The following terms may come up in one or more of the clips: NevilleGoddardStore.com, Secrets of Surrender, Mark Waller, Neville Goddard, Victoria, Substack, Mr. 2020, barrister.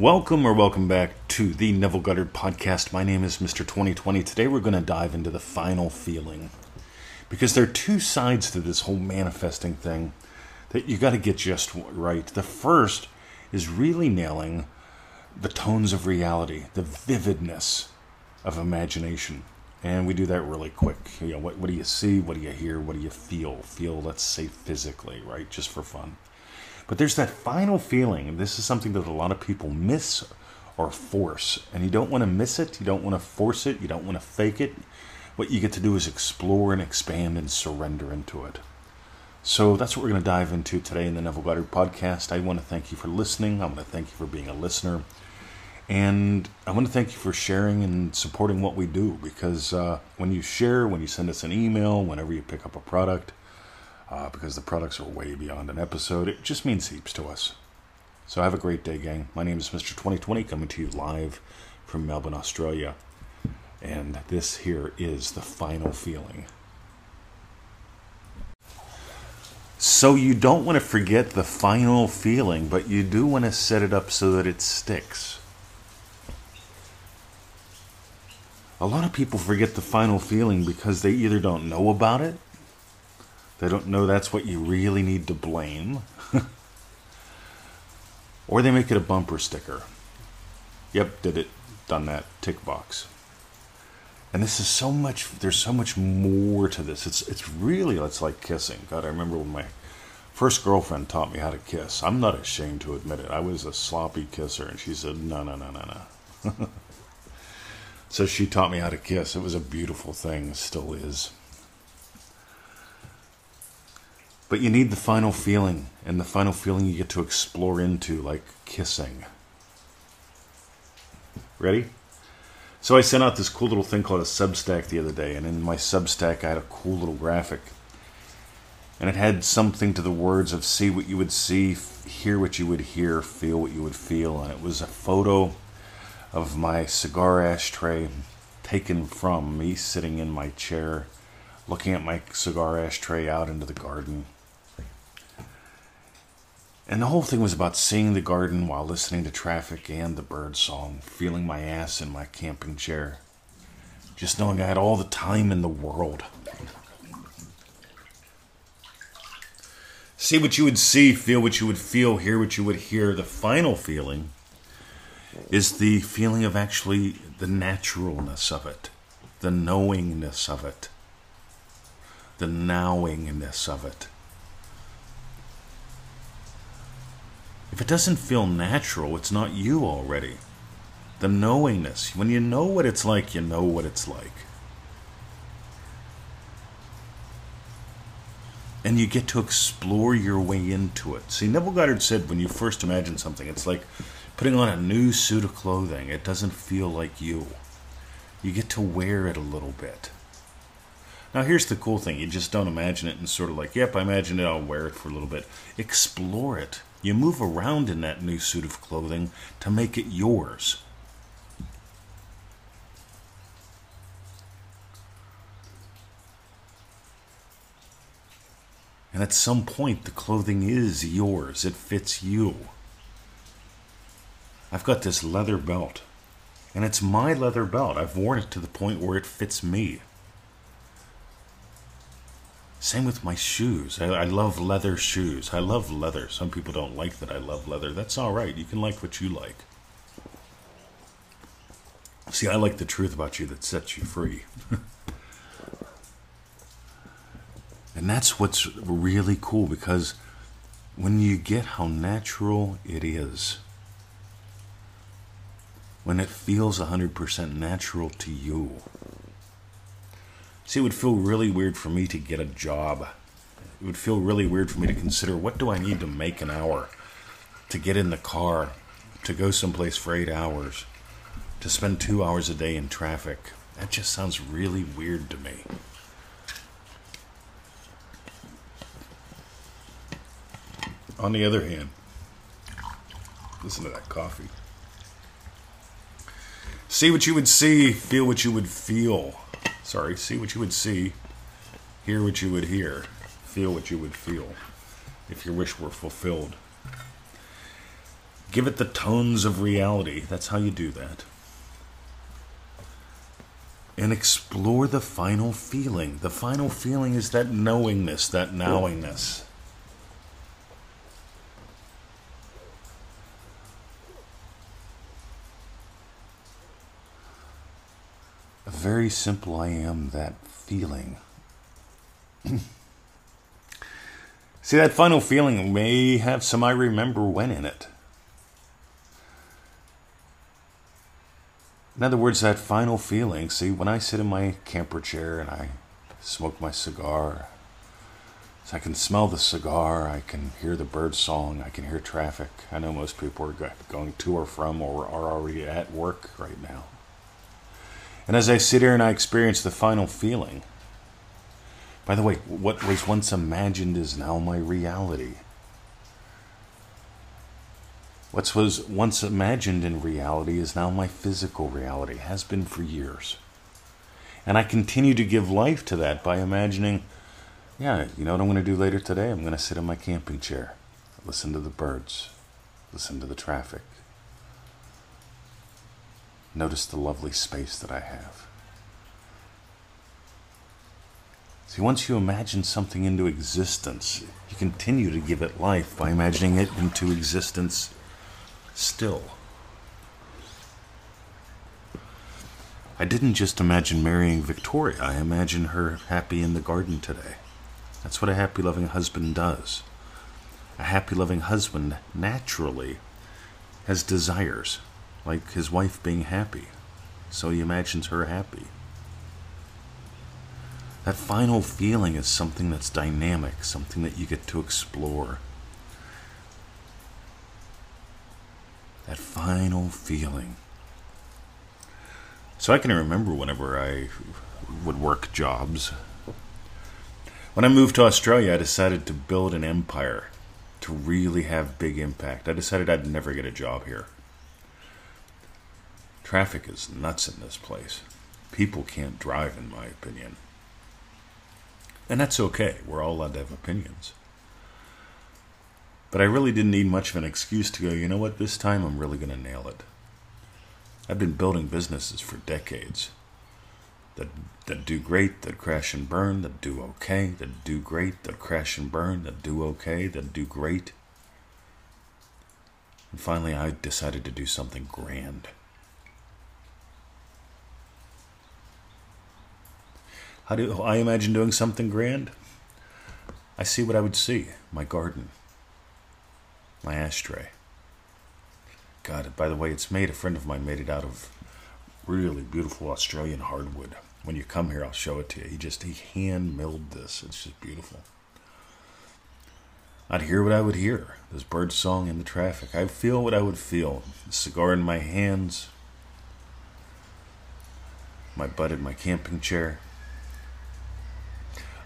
Welcome or welcome back to the Neville Goddard podcast. My name is Mr. 2020. Today we're going to dive into the final feeling, because there are two sides to this whole manifesting thing that you got to get just right. The first is really nailing the tones of reality, the vividness of imagination. And we do that really quick. You know, what do you see? What do you hear? What do you feel? Feel, let's say physically, right? Just for fun. But there's that final feeling, and this is something that a lot of people miss or force. And you don't want to miss it, you don't want to force it, you don't want to fake it. What you get to do is explore and expand and surrender into it. So that's what we're going to dive into today in the Neville Goddard podcast. I want to thank you for listening. I want to thank you for being a listener. And I want to thank you for sharing and supporting what we do, because when you share, when you send us an email, whenever you pick up a product, because the products are way beyond an episode, it just means heaps to us. So have a great day, gang. My name is Mr. 2020, coming to you live from Melbourne, Australia. And this here is the final feeling. So you don't want to forget the final feeling, but you do want to set it up so that it sticks. A lot of people forget the final feeling because they either don't know about it, they don't know that's what you really need to blame. Or they make it a bumper sticker. Yep, did it, done that, tick box. And this is so much, there's so much more to this. It's really, it's like kissing. God, I remember when my first girlfriend taught me how to kiss. I'm not ashamed to admit it. I was a sloppy kisser, and she said, no. So she taught me how to kiss. It was a beautiful thing, still is. But you need the final feeling, and the final feeling you get to explore into, like kissing. Ready? So I sent out this cool little thing called a Substack the other day, and in my Substack I had a cool little graphic. And it had something to the words of see what you would see, hear what you would hear, feel what you would feel. And it was a photo of my cigar ashtray taken from me sitting in my chair, looking at my cigar ashtray out into the garden. And the whole thing was about seeing the garden while listening to traffic and the bird song, feeling my ass in my camping chair, just knowing I had all the time in the world. See what you would see, feel what you would feel, hear what you would hear. The final feeling is the feeling of actually the naturalness of it, the knowingness of it, the nowingness of it. If it doesn't feel natural, it's not you already. The knowingness. When you know what it's like, you know what it's like. And you get to explore your way into it. See, Neville Goddard said when you first imagine something, it's like putting on a new suit of clothing. It doesn't feel like you. You get to wear it a little bit. Now here's the cool thing. You just don't imagine it and sort of like, yep, I imagined it, I'll wear it for a little bit. Explore it. You move around in that new suit of clothing to make it yours. And at some point, the clothing is yours. It fits you. I've got this leather belt, and it's my leather belt. I've worn it to the point where it fits me. Same with my shoes. I love leather shoes. I love leather. Some people don't like that I love leather. That's all right. You can like what you like. See, I like the truth about you that sets you free. And that's what's really cool, because when you get how natural it is, when it feels 100% natural to you. See, it would feel really weird for me to get a job. It would feel really weird for me to consider, what do I need to make an hour? To get in the car, to go someplace for 8 hours, to spend 2 hours a day in traffic. That just sounds really weird to me. On the other hand, listen to that coffee. See what you would see, feel what you would feel. Sorry, see what you would see, hear what you would hear, feel what you would feel, if your wish were fulfilled. Give it the tones of reality. That's how you do that. And explore the final feeling. The final feeling is that knowingness, that nowingness. A very simple I am that feeling. See, that final feeling may have some I remember when in it. In other words, that final feeling, see, when I sit in my camper chair and I smoke my cigar, so I can smell the cigar, I can hear the bird song, I can hear traffic. I know most people are going to or from or are already at work right now. And as I sit here and I experience the final feeling, by the way, what was once imagined is now my reality. What was once imagined in reality is now my physical reality, has been for years. And I continue to give life to that by imagining, yeah, you know what I'm going to do later today? I'm going to sit in my camping chair, listen to the birds, listen to the traffic, notice the lovely space that I have. See, once you imagine something into existence, you continue to give it life by imagining it into existence still. I didn't just imagine marrying Victoria. I imagined her happy in the garden today. That's what a happy, loving husband does. A happy, loving husband naturally has desires, like his wife being happy. So he imagines her happy. That final feeling is something that's dynamic, something that you get to explore. That final feeling. So I can remember whenever I would work jobs. When I moved to Australia, I decided to build an empire, to really have big impact. I decided I'd never get a job here. Traffic is nuts in this place. People can't drive, in my opinion. And that's okay. We're all allowed to have opinions. But I really didn't need much of an excuse to go, you know what, this time I'm really going to nail it. I've been building businesses for decades that do great, that crash and burn, that do okay, that do great, that crash and burn, that do okay, that do great. And finally, I decided to do something grand. How do I imagine doing something grand? I see what I would see. My garden. My ashtray. God, by the way, it's made. A friend of mine made it out of really beautiful Australian hardwood. When you come here, I'll show it to you. He hand-milled this. It's just beautiful. I'd hear what I would hear. This bird song in the traffic. I'd feel what I would feel. A cigar in my hands. My butt in my camping chair.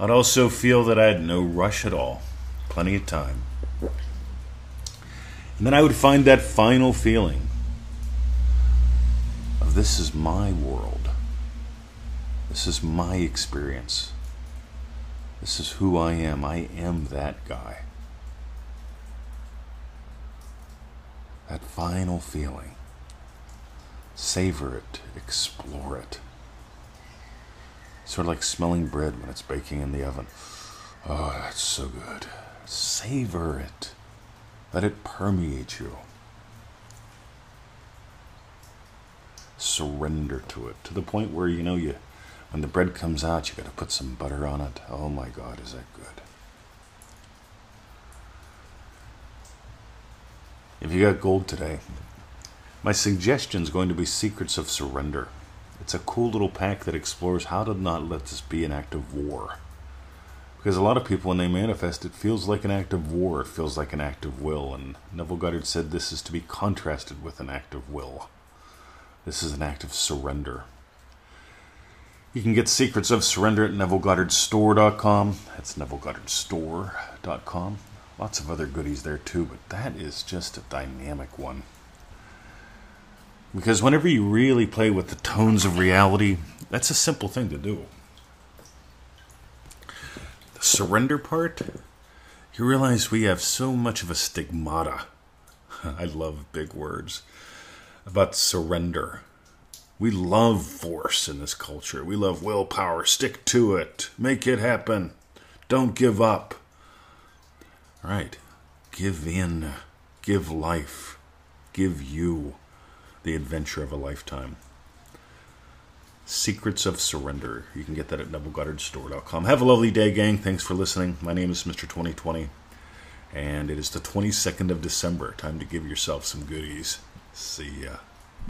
I'd also feel that I had no rush at all. Plenty of time. And then I would find that final feeling of this is my world. This is my experience. This is who I am. I am that guy. That final feeling. Savor it. Explore it. Sort of like smelling bread when it's baking in the oven. Oh, that's so good. Savor it. Let it permeate you. Surrender to it. To the point where, you know, when the bread comes out, you got to put some butter on it. Oh my God, is that good. If you got gold today, my suggestion is going to be Secrets of Surrender. It's a cool little pack that explores how to not let this be an act of war. Because a lot of people, when they manifest, it feels like an act of war. It feels like an act of will. And Neville Goddard said this is to be contrasted with an act of will. This is an act of surrender. You can get Secrets of Surrender at NevilleGoddardStore.com. That's NevilleGoddardStore.com. Lots of other goodies there too, but that is just a dynamic one. Because whenever you really play with the tones of reality, that's a simple thing to do. The surrender part, you realize we have so much of a stigmata I love big words, about surrender. We love force in this culture. We love willpower. Stick to it. Make it happen. Don't give up. All right. Give in. Give life. Give you the adventure of a lifetime. Secrets of Surrender. You can get that at NevilleGoddardStore.com. Have a lovely day, gang. Thanks for listening. My name is Mr. 2020, and it is the 22nd of December. Time to give yourself some goodies. See ya.